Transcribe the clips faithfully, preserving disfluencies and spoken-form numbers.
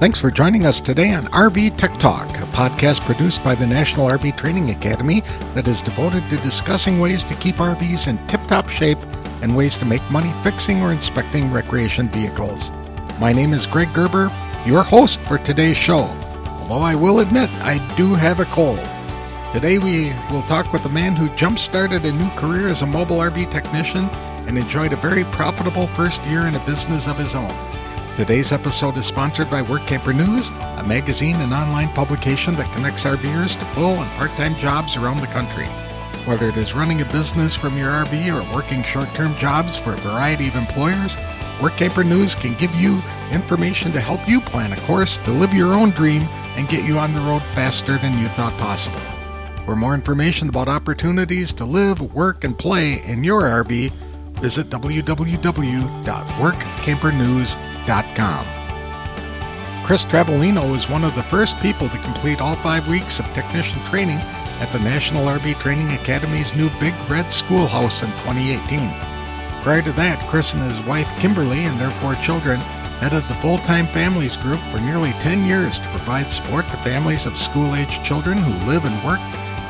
Thanks for joining us today on R V Tech Talk, a podcast produced by the National R V Training Academy that is devoted to discussing ways to keep R Vs in tip-top shape and ways to make money fixing or inspecting recreation vehicles. My name is Greg Gerber, your host for today's show, although I will admit I do have a cold. Today we will talk with a man who jump-started a new career as a mobile R V technician and enjoyed a very profitable first year in a business of his own. Today's episode is sponsored by Work Camper News, a magazine and online publication that connects RVers to full and part-time jobs around the country. Whether it is running a business from your R V or working short-term jobs for a variety of employers, Work Camper News can give you information to help you plan a course to live your own dream and get you on the road faster than you thought possible. For more information about opportunities to live, work, and play in your R V, visit w w w dot work camper news dot com. Chris Travolino was one of the first people to complete all five weeks of technician training at the National R V Training Academy's new Big Red Schoolhouse in twenty eighteen. Prior to that, Chris and his wife Kimberly and their four children headed the Full-Time Families group for nearly ten years to provide support to families of school-aged children who live and work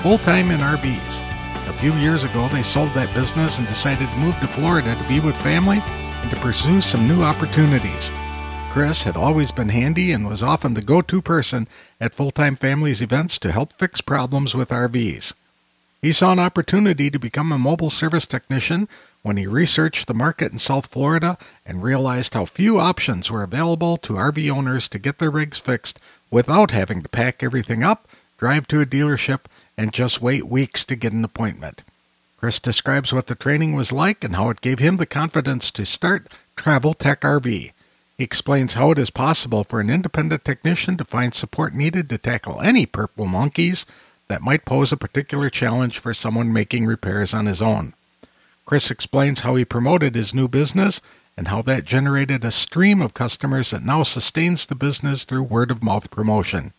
full-time in R Vs. A few years ago, they sold that business and decided to move to Florida to be with family and to pursue some new opportunities. Chris had always been handy and was often the go-to person at Full-Time Families events to help fix problems with R Vs. He saw an opportunity to become a mobile service technician when he researched the market in South Florida and realized how few options were available to R V owners to get their rigs fixed without having to pack everything up, drive to a dealership, and just wait weeks to get an appointment. Chris describes what the training was like and how it gave him the confidence to start Travel Tech R V. He explains how it is possible for an independent technician to find support needed to tackle any purple monkeys that might pose a particular challenge for someone making repairs on his own. Chris explains how he promoted his new business and how that generated a stream of customers that now sustains the business through word-of-mouth promotion.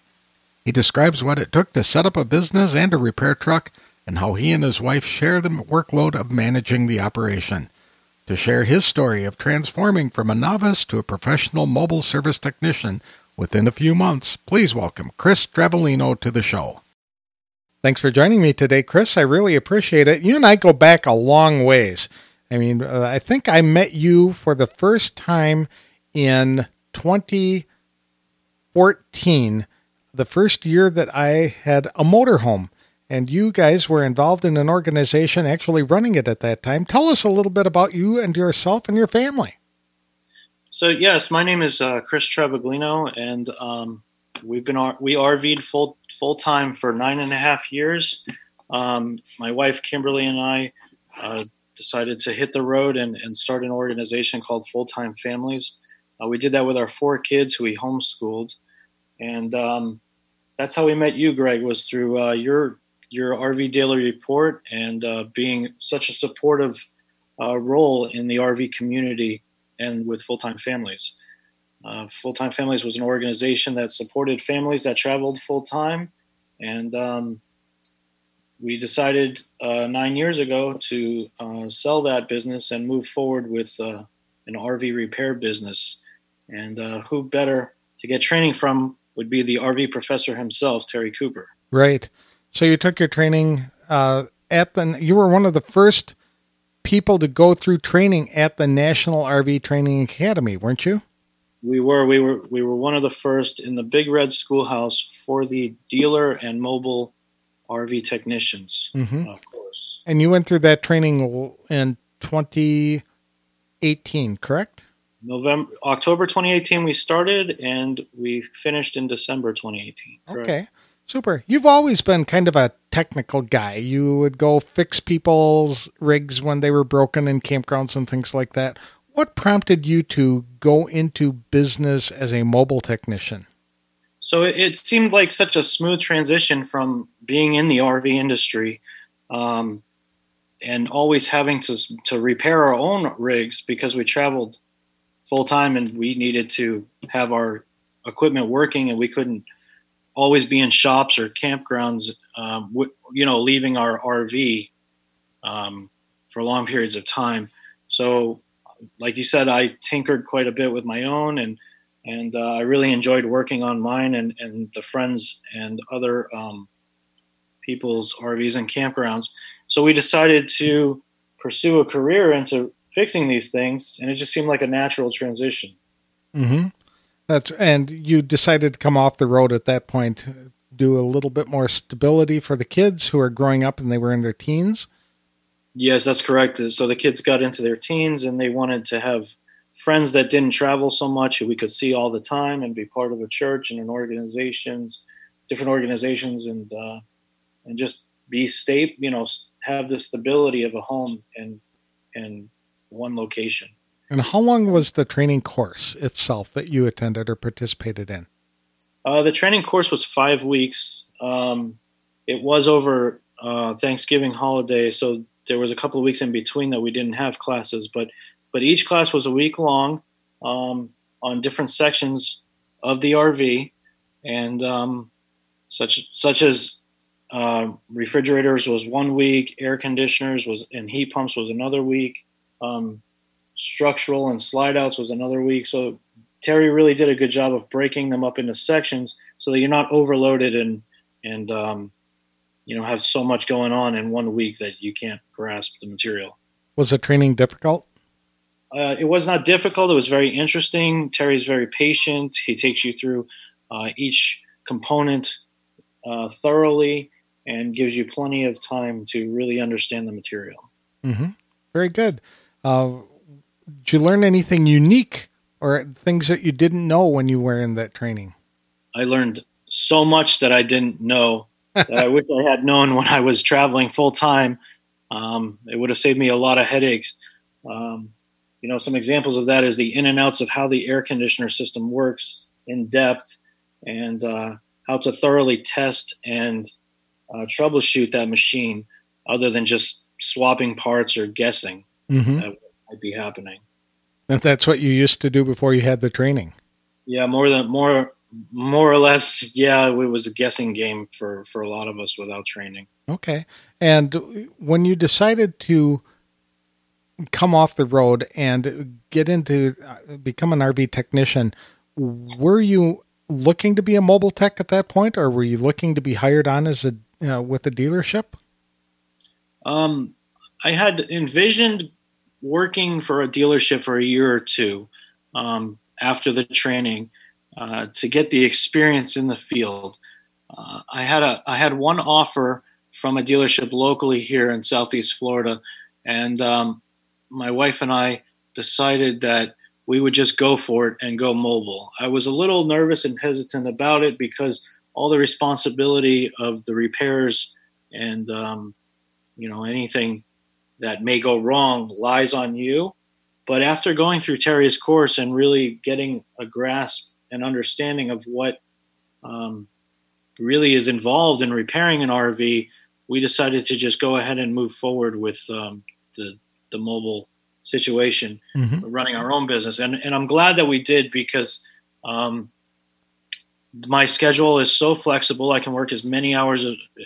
He describes what it took to set up a business and a repair truck, and how he and his wife share the workload of managing the operation. To share his story of transforming from a novice to a professional mobile service technician within a few months, please welcome Chris Travolino to the show. Thanks for joining me today, Chris. I really appreciate it. You and I go back a long ways. I mean, uh, I think I met you for the first time in twenty fourteen, the first year that I had a motorhome, and you guys were involved in an organization actually running it at that time. Tell us a little bit about you and yourself and your family. So yes, my name is uh, Chris Travolino, and um, we've been we R V'd full full time for nine and a half years. Um, my wife Kimberly and I uh, decided to hit the road and, and start an organization called Full-Time Families. Uh, we did that with our four kids who we homeschooled, and um, that's how we met you, Greg, was through uh, your your R V Daily Report and uh, being such a supportive uh, role in the R V community and with Full-Time Families. Uh, Full-Time Families was an organization that supported families that traveled full-time, and um, we decided uh, nine years ago to uh, sell that business and move forward with uh, an R V repair business. And uh, who better to get training from would be the R V professor himself, Terry Cooper. Right. So you took your training uh, at the, you were one of the first people to go through training at the National R V Training Academy, weren't you? We were, we were, we were one of the first in the Big Red Schoolhouse for the dealer and mobile R V technicians, mm-hmm. uh, course. And you went through that training in twenty eighteen, correct? November, October twenty eighteen we started, and we finished in December twenty eighteen. Correct? Okay. Super. You've always been kind of a technical guy. You would go fix people's rigs when they were broken in campgrounds and things like that. What prompted you to go into business as a mobile technician? So it seemed like such a smooth transition from being in the R V industry um, and always having to to repair our own rigs because we traveled full time and we needed to have our equipment working, and we couldn't always be in shops or campgrounds, um, w- you know, leaving our R V um, for long periods of time. So like you said, I tinkered quite a bit with my own, and And uh, I really enjoyed working on mine and, and the friends and other um, people's R Vs and campgrounds. So we decided to pursue a career into fixing these things, and it just seemed like a natural transition. Mm-hmm. That's, and you decided to come off the road at that point, do a little bit more stability for the kids who are growing up and they were in their teens? Yes, that's correct. So the kids got into their teens and they wanted to have friends that didn't travel so much who we could see all the time and be part of a church and an organizations, different organizations, and uh, and just be stable, you know, have the stability of a home and and one location. And how long was the training course itself that you attended or participated in? Uh, the training course was five weeks. Um, it was over uh, Thanksgiving holiday, so there was a couple of weeks in between that we didn't have classes, but but each class was a week long um, on different sections of the R V, and um, such such as uh, refrigerators was one week, air conditioners was and heat pumps was another week, um, structural and slide outs was another week. So Terry really did a good job of breaking them up into sections so that you're not overloaded and, and um, you know, have so much going on in one week that you can't grasp the material. Was the training difficult? Uh, it was not difficult. It was very interesting. Terry's very patient. He takes you through uh, each component uh, thoroughly and gives you plenty of time to really understand the material. Mm-hmm. Very good. Uh, did you learn anything unique or things that you didn't know when you were in that training? I learned so much that I didn't know that I wish I had known when I was traveling full time. Um, it would have saved me a lot of headaches. Um, you know, some examples of that is the in and outs of how the air conditioner system works in depth and uh, how to thoroughly test and uh, troubleshoot that machine other than just swapping parts or guessing. Mm-hmm. That might be happening. And that's what you used to do before you had the training. Yeah, more than more, more or less. Yeah, it was a guessing game for, for a lot of us without training. Okay. And when you decided to come off the road and get into uh, become an R V technician, were you looking to be a mobile tech at that point, or were you looking to be hired on as a uh, with a dealership? Um, I had envisioned working for a dealership for a year or two um, after the training uh, to get the experience in the field. Uh, I had a I had one offer from a dealership locally here in Southeast Florida, and um, my wife and I decided that we would just go for it and go mobile. I was a little nervous and hesitant about it because all the responsibility of the repairs and um, you know anything that may go wrong lies on you. But after going through Terry's course and really getting a grasp and understanding of what um, really is involved in repairing an R V, we decided to just go ahead and move forward with um, the the mobile situation, mm-hmm. running our own business. And, and I'm glad that we did because um, my schedule is so flexible. I can work as many hours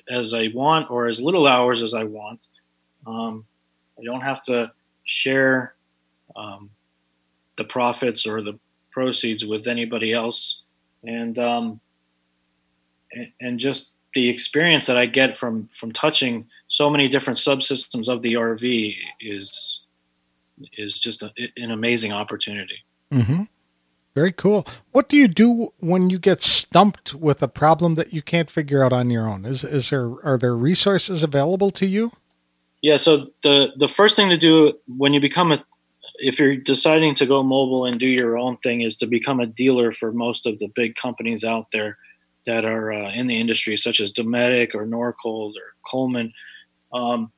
as I want or as little hours as I want. Um, I don't have to share um, the profits or the proceeds with anybody else, and um, and, and just the experience that I get from, from touching so many different subsystems of the R V is is just a, an amazing opportunity. Mm-hmm. Very cool. What do you do when you get stumped with a problem that you can't figure out on your own? Is is there are there resources available to you? Yeah, so the, the first thing to do when you become a, if you're deciding to go mobile and do your own thing, is to become a dealer for most of the big companies out there that are uh, in the industry, such as Dometic or Norcold or Coleman. Um,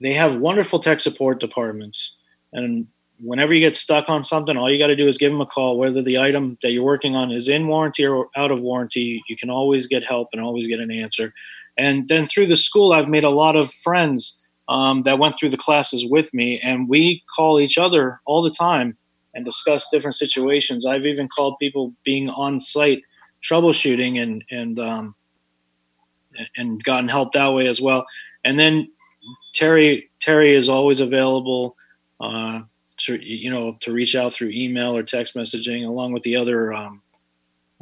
they have wonderful tech support departments. And whenever you get stuck on something, all you got to do is give them a call. Whether the item that you're working on is in warranty or out of warranty, you can always get help and always get an answer. And then through the school, I've made a lot of friends Um, that went through the classes with me, and we call each other all the time and discuss different situations. I've even called people being on site troubleshooting and and um, and gotten help that way as well. And then Terry Terry is always available uh, to, you know, to reach out through email or text messaging along with the other um,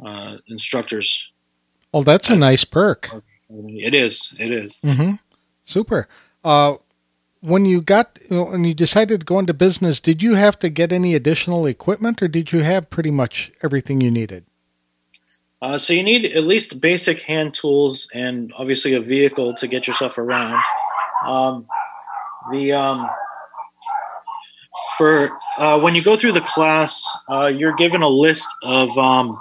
uh, instructors. Oh, that's a nice perk. It is. It is. Mm-hmm. Super. Uh, when you got, when you decided to go into business, did you have to get any additional equipment, or did you have pretty much everything you needed? Uh, so you need at least basic hand tools and obviously a vehicle to get yourself around. Um, the um, for uh, when you go through the class, uh, you're given a list of um,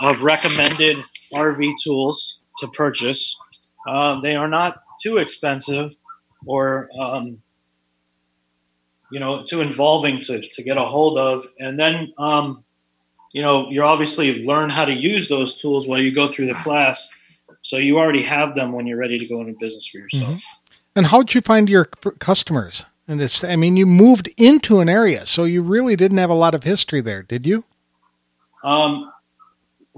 of recommended R V tools to purchase. Uh, they are not too expensive or, um, you know, too involving to, to get a hold of. And then, um, you know, you obviously learn how to use those tools while you go through the class. So you already have them when you're ready to go into business for yourself. Mm-hmm. And how did you find your customers? And it's, I mean, you moved into an area, so you really didn't have a lot of history there, did you? Um,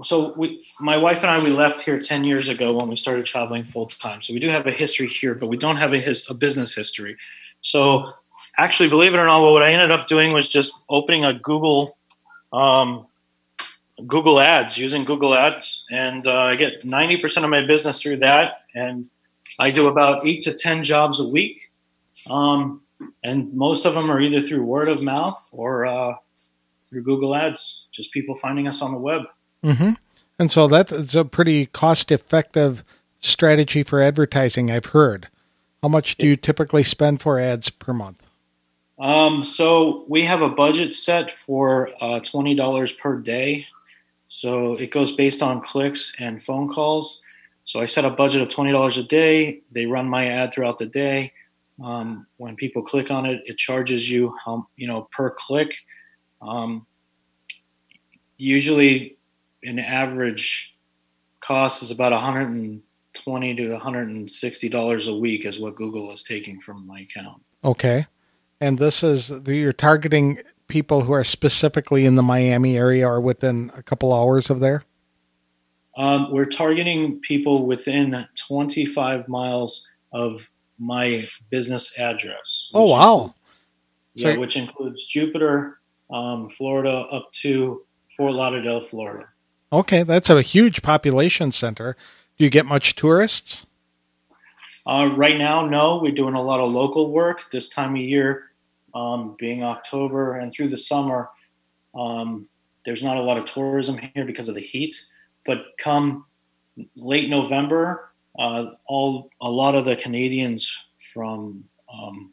So we, my wife and I, we left here ten years ago when we started traveling full time. So we do have a history here, but we don't have a, his, a business history. So actually, believe it or not, what I ended up doing was just opening a Google, um, Google Ads, using Google Ads. And uh, I get ninety percent of my business through that. And I do about eight to ten jobs a week. Um, and most of them are either through word of mouth or uh, through Google Ads, just people finding us on the web. Mm-hmm. And so that's a pretty cost-effective strategy for advertising, I've heard. How much do you typically spend for ads per month? Um, so we have a budget set for uh, twenty dollars per day. So it goes based on clicks and phone calls. So I set a budget of twenty dollars a day. They run my ad throughout the day. Um, when people click on it, it charges you, um, you know, per click. Um, usually... an average cost is about one hundred twenty to one hundred sixty dollars a week is what Google is taking from my account. Okay. And this is, you're targeting people who are specifically in the Miami area or within a couple hours of there? Um, we're targeting people within twenty-five miles of my business address. Oh, wow. Yeah, so, which includes Jupiter, um, Florida, up to Fort Lauderdale, Florida. Okay, that's a huge population center. Do you get much tourists? Uh, right now, no. We're doing a lot of local work this time of year, um, being October and through the summer. Um, there's not a lot of tourism here because of the heat. But come late November, uh, all a lot of the Canadians from um,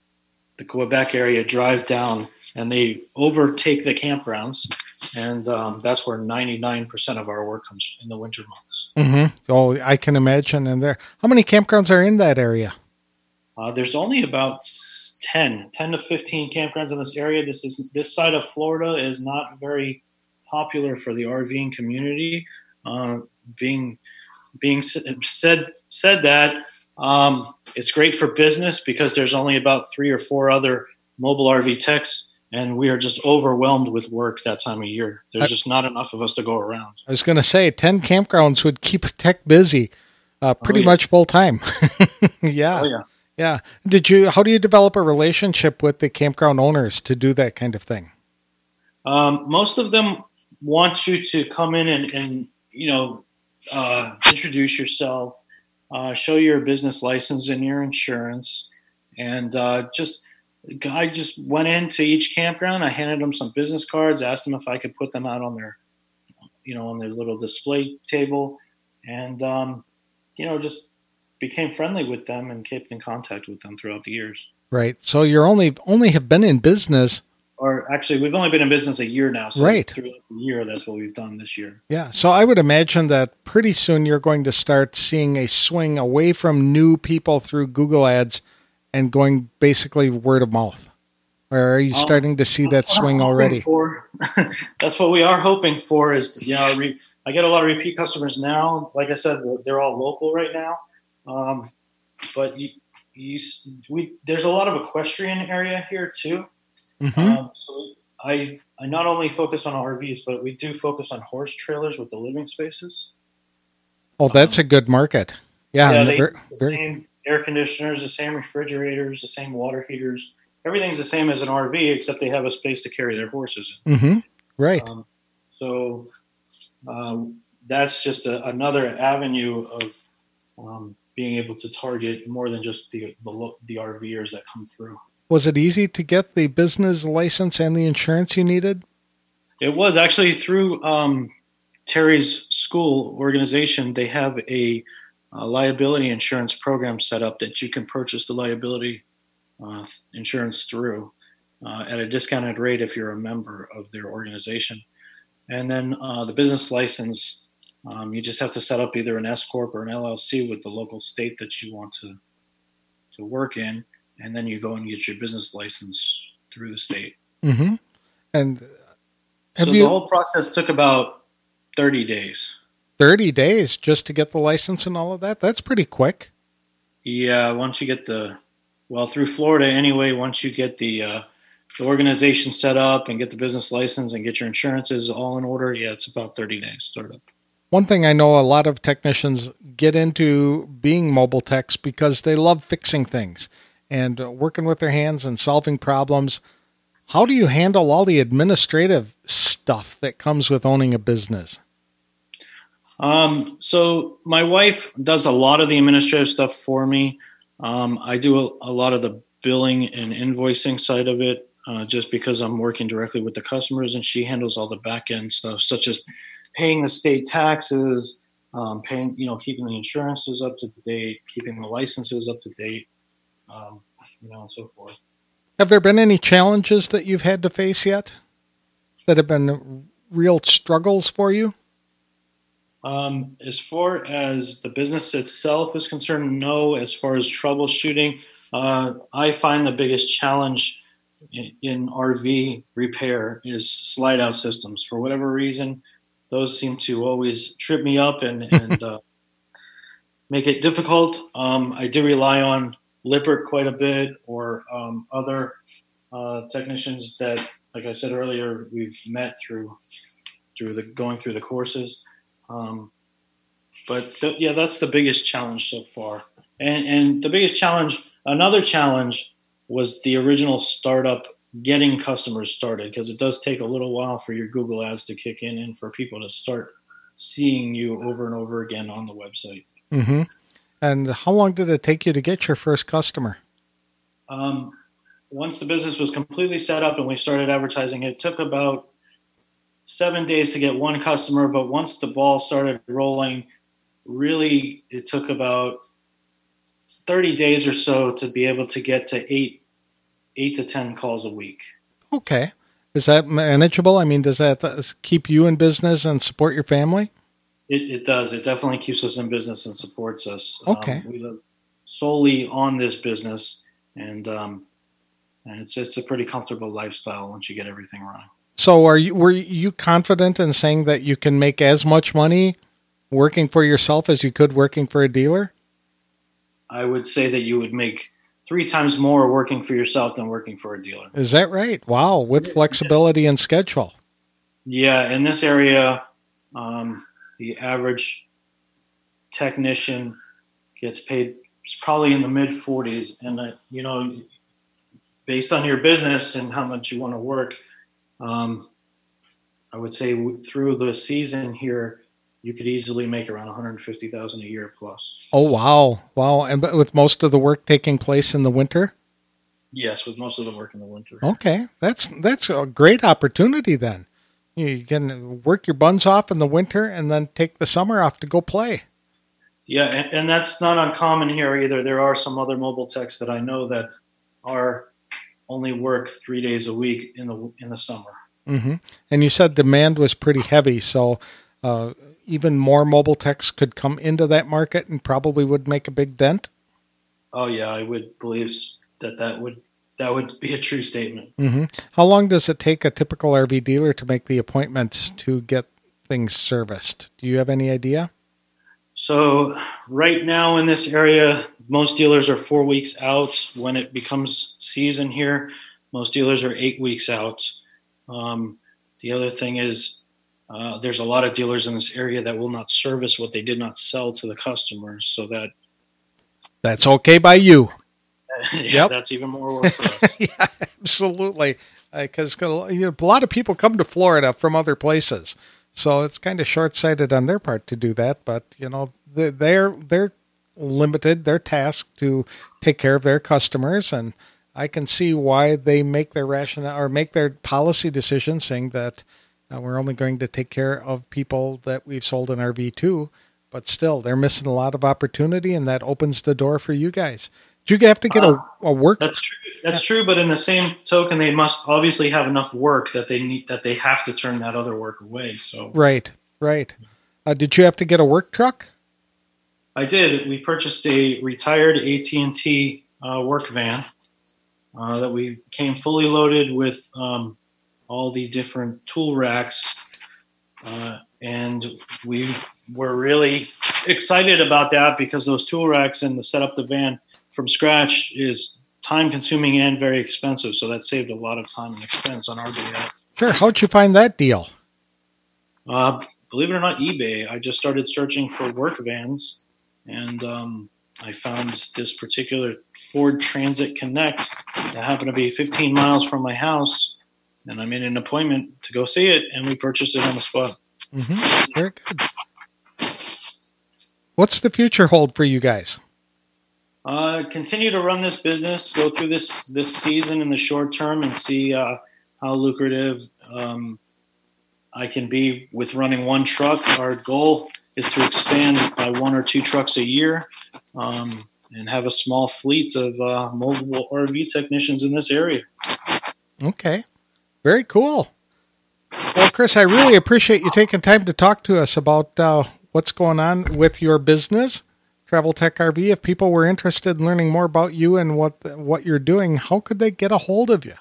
the Quebec area drive down and they overtake the campgrounds. And um, that's where ninety-nine percent of our work comes in the winter months. Mm-hmm. Oh, I can imagine. And there, how many campgrounds are in that area? Uh, there's only about ten, ten to fifteen campgrounds in this area. This is this side of Florida is not very popular for the RVing community. Uh, being being said said that, um, it's great for business because there's only about three or four other mobile R V techs. And we are just overwhelmed with work that time of year. There's just not enough of us to go around. I was going to say, ten campgrounds would keep tech busy uh, pretty oh, yeah. much full time. yeah. Oh, yeah. Yeah. Did you? How do you develop a relationship with the campground owners to do that kind of thing? Um, most of them want you to come in and, and you know, uh, introduce yourself, uh, show your business license and your insurance, and uh, just – I just went into each campground. I handed them some business cards, asked them if I could put them out on their, you know, on their little display table, and um, you know, just became friendly with them and kept in contact with them throughout the years. Right. So you're only only have been in business, or actually, we've only been in business a year now. So right. Throughout the year, that's what we've done this year. Yeah. So I would imagine that pretty soon you're going to start seeing a swing away from new people through Google Ads. And going basically word of mouth, or are you um, starting to see that swing already? That's what we are hoping for. Is you know, re- I get a lot of repeat customers now. Like I said, they're all local right now. Um, but you, you, we, there's a lot of equestrian area here too. Mm-hmm. Um, so I, I not only focus on R Vs, but we do focus on horse trailers with the living spaces. Oh, that's um, a good market. Yeah, yeah they, very, the same air conditioners, the same refrigerators, the same water heaters. everything's the same as an R V, except they have a space to carry their horses in. Mm-hmm. Right. Um, so um, that's just a, another avenue of um, being able to target more than just the, the the RVers that come through. Was it easy to get the business license and the insurance you needed? It was actually through um, Terry's school organization. They have a, a liability insurance program set up that you can purchase the liability uh, insurance through uh, at a discounted rate if you're a member of their organization. And then uh, the business license, um, you just have to set up either an S-Corp or an L L C with the local state that you want to to work in. And then you go and get your business license through the state. Mm-hmm. And have so you... the whole process took about thirty days. thirty days just to get the license and all of that? That's pretty quick. Yeah, once you get the, well, through Florida anyway, once you get the, uh, the organization set up and get the business license and get your insurances all in order, yeah, it's about thirty days startup. One thing I know a lot of technicians get into being mobile techs because they love fixing things and working with their hands and solving problems. How do you handle all the administrative stuff that comes with owning a business? Um, so my wife does a lot of the administrative stuff for me. Um, I do a, a lot of the billing and invoicing side of it, uh, just because I'm working directly with the customers, and she handles all the back end stuff, such as paying the state taxes, um, paying, you know, keeping the insurances up to date, keeping the licenses up to date. Um, you know, and so forth. Have there been any challenges that you've had to face yet that have been real struggles for you? Um, as far as the business itself is concerned, no. As far as troubleshooting, uh, I find the biggest challenge in, in R V repair is slide out systems. For whatever reason, those seem to always trip me up and, and uh, make it difficult. Um, I do rely on Lippert quite a bit, or um, other uh, technicians that, like I said earlier, we've met through through the going through the courses. Um, but th- yeah, that's the biggest challenge so far. And and the biggest challenge, another challenge, was the original startup getting customers started, because it does take a little while for your Google ads to kick in and for people to start seeing you over and over again on the website. Mm-hmm. And how long did it take you to get your first customer? Um, once the business was completely set up and we started advertising, it took about seven days to get one customer. But once the ball started rolling, really, it took about thirty days or so to be able to get to eight, eight to ten calls a week. Okay. Is that manageable? I mean, does that keep you in business and support your family? It, it does. It definitely keeps us in business and supports us. Okay. Um, we live solely on this business, and um, and it's it's a pretty comfortable lifestyle once you get everything running. So, are you were you confident in saying that you can make as much money working for yourself as you could working for a dealer? I would say that you would make three times more working for yourself than working for a dealer. Is that right? Wow, with flexibility and schedule. Yeah, in this area. Um, The average technician gets paid probably in the mid forties, and uh, you know, based on your business and how much you want to work, um, I would say w- through the season here, you could easily make around one hundred fifty thousand dollars a year plus. Oh wow, wow! And but with most of the work taking place in the winter. Yes, with most of the work in the winter. Okay, that's that's a great opportunity then. You can work your buns off in the winter and then take the summer off to go play. Yeah, and, and that's not uncommon here either. There are some other mobile techs that I know that are only work three days a week in the in the summer. Mm-hmm. And you said demand was pretty heavy, so uh, even more mobile techs could come into that market and probably would make a big dent? Oh, yeah, I would believe that that would That would be a true statement. Mm-hmm. How long does it take a typical R V dealer to make the appointments to get things serviced? Do you have any idea? So right now in this area, most dealers are four weeks out. When it becomes season here, most dealers are eight weeks out. Um, the other thing is uh, there's a lot of dealers in this area that will not service what they did not sell to the customers. So that that's okay by you. yeah, yep. That's even more work for us. Yeah, absolutely. Because uh, you know, a lot of people come to Florida from other places. So it's kind of short-sighted on their part to do that. But, you know, they're they're limited. They're tasked to take care of their customers. And I can see why they make their rationale or make their policy decision saying that uh, we're only going to take care of people that we've sold an R V to. But still, they're missing a lot of opportunity, and that opens the door for you guys. Do you have to get uh, a, a work? That's true. That's yeah. true. But in the same token, they must obviously have enough work that they need, that they have to turn that other work away. So right, right. Uh, did you have to get a work truck? I did. We purchased a retired A T and T uh, work van uh, that we came fully loaded with um, all the different tool racks, uh, and we were really excited about that because those tool racks and the set up the van from scratch is time-consuming and very expensive, so that saved a lot of time and expense on our behalf. Sure. How'd you find that deal? Uh, believe it or not, eBay. I just started searching for work vans, and um, I found this particular Ford Transit Connect that happened to be fifteen miles from my house, and I made an appointment to go see it, and we purchased it on the spot. Mm-hmm. Very good. What's the future hold for you guys? Uh, continue to run this business, go through this, this season in the short term and see uh, how lucrative um, I can be with running one truck. Our goal is to expand by one or two trucks a year um, and have a small fleet of uh, mobile R V technicians in this area. Okay. Very cool. Well, Chris, I really appreciate you taking time to talk to us about uh, what's going on with your business. Travel Tech R V. If people were interested in learning more about you and what what you're doing, how could they get a hold of you?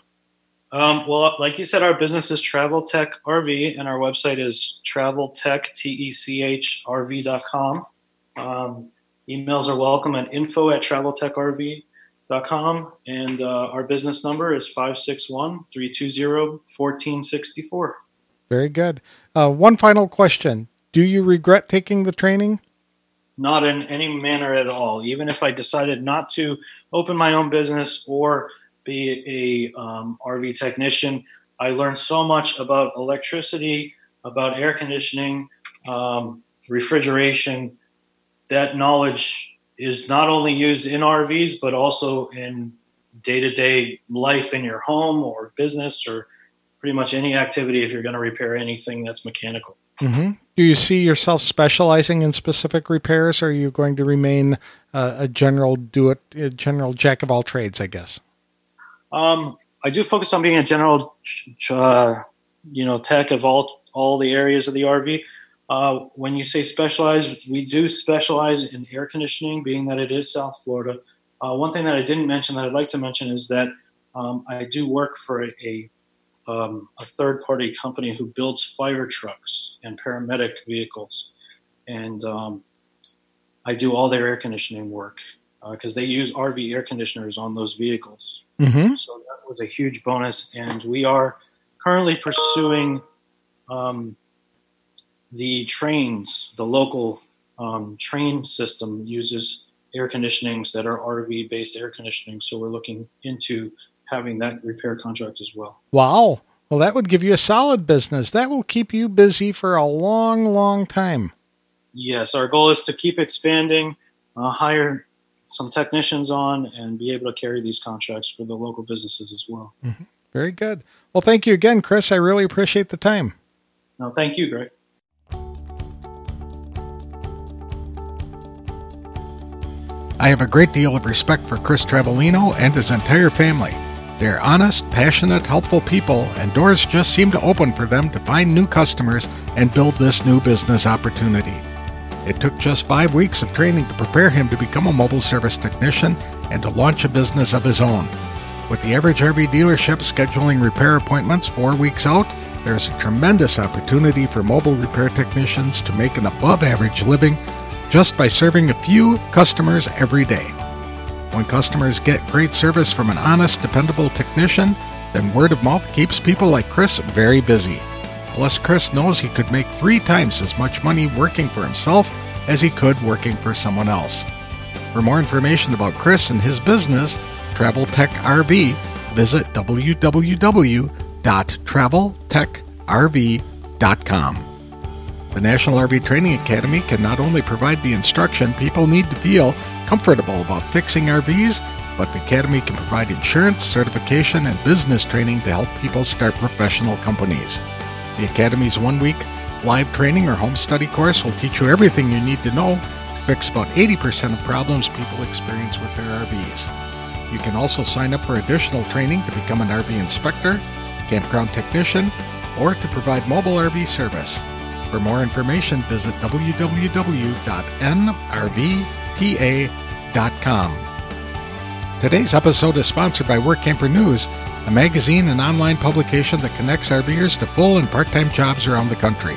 Um, well, like you said, our business is Travel Tech R V, and our website is traveltech, T E C H, R V dot com. Um, emails are welcome at info at traveltech r v dot com, and uh, our business number is five six one, three two zero, one four six four. Very good. Uh, one final question. Do you regret taking the training? Not in any manner at all. Even if I decided not to open my own business or be a um, R V technician, I learned so much about electricity, about air conditioning, um, refrigeration. That knowledge is not only used in R Vs, but also in day-to-day life in your home or business or pretty much any activity if you're going to repair anything that's mechanical. Mm-hmm. Do you see yourself specializing in specific repairs, or are you going to remain uh, a general do it, a general jack of all trades? I guess. Um, I do focus on being a general, uh, you know, tech of all all the areas of the R V. Uh, when you say specialized, we do specialize in air conditioning, being that it is South Florida. Uh, one thing that I didn't mention that I'd like to mention is that um, I do work for a. a Um, a third-party company who builds fire trucks and paramedic vehicles. And um, I do all their air conditioning work because uh, they use R V air conditioners on those vehicles. Mm-hmm. So that was a huge bonus. And we are currently pursuing um, the trains. The local um, train system uses air conditionings that are R V-based air conditioning. So we're looking into having that repair contract as well. Wow. Well, that would give you a solid business. That will keep you busy for a long, long time. Yes. Our goal is to keep expanding, uh, hire some technicians on, and be able to carry these contracts for the local businesses as well. Mm-hmm. Very good. Well, thank you again, Chris. I really appreciate the time. No, thank you, Greg. I have a great deal of respect for Chris Travolino and his entire family. They're honest, passionate, helpful people, and doors just seem to open for them to find new customers and build this new business opportunity. It took just five weeks of training to prepare him to become a mobile service technician and to launch a business of his own. With the average R V dealership scheduling repair appointments four weeks out, there's a tremendous opportunity for mobile repair technicians to make an above-average living just by serving a few customers every day. When customers get great service from an honest, dependable technician, then word of mouth keeps people like Chris very busy. Plus, Chris knows he could make three times as much money working for himself as he could working for someone else. For more information about Chris and his business, Travel Tech R V, visit w w w dot travel tech r v dot com. The National R V Training Academy can not only provide the instruction people need to feel comfortable about fixing R Vs, but the Academy can provide insurance, certification, and business training to help people start professional companies. The Academy's one-week live training or home study course will teach you everything you need to know to fix about eighty percent of problems people experience with their R Vs. You can also sign up for additional training to become an R V inspector, campground technician, or to provide mobile R V service. For more information, visit w w w dot n r v t a dot com. Today's episode is sponsored by Work Camper News, a magazine and online publication that connects RVers to full and part-time jobs around the country.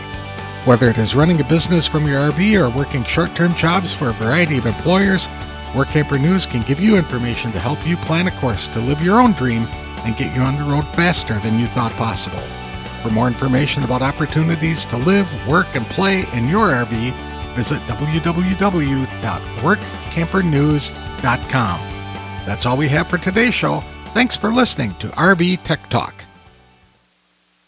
Whether it is running a business from your R V or working short-term jobs for a variety of employers, Work Camper News can give you information to help you plan a course to live your own dream and get you on the road faster than you thought possible. For more information about opportunities to live, work, and play in your R V, visit w w w dot work camper news dot com. That's all we have for today's show. Thanks for listening to R V Tech Talk.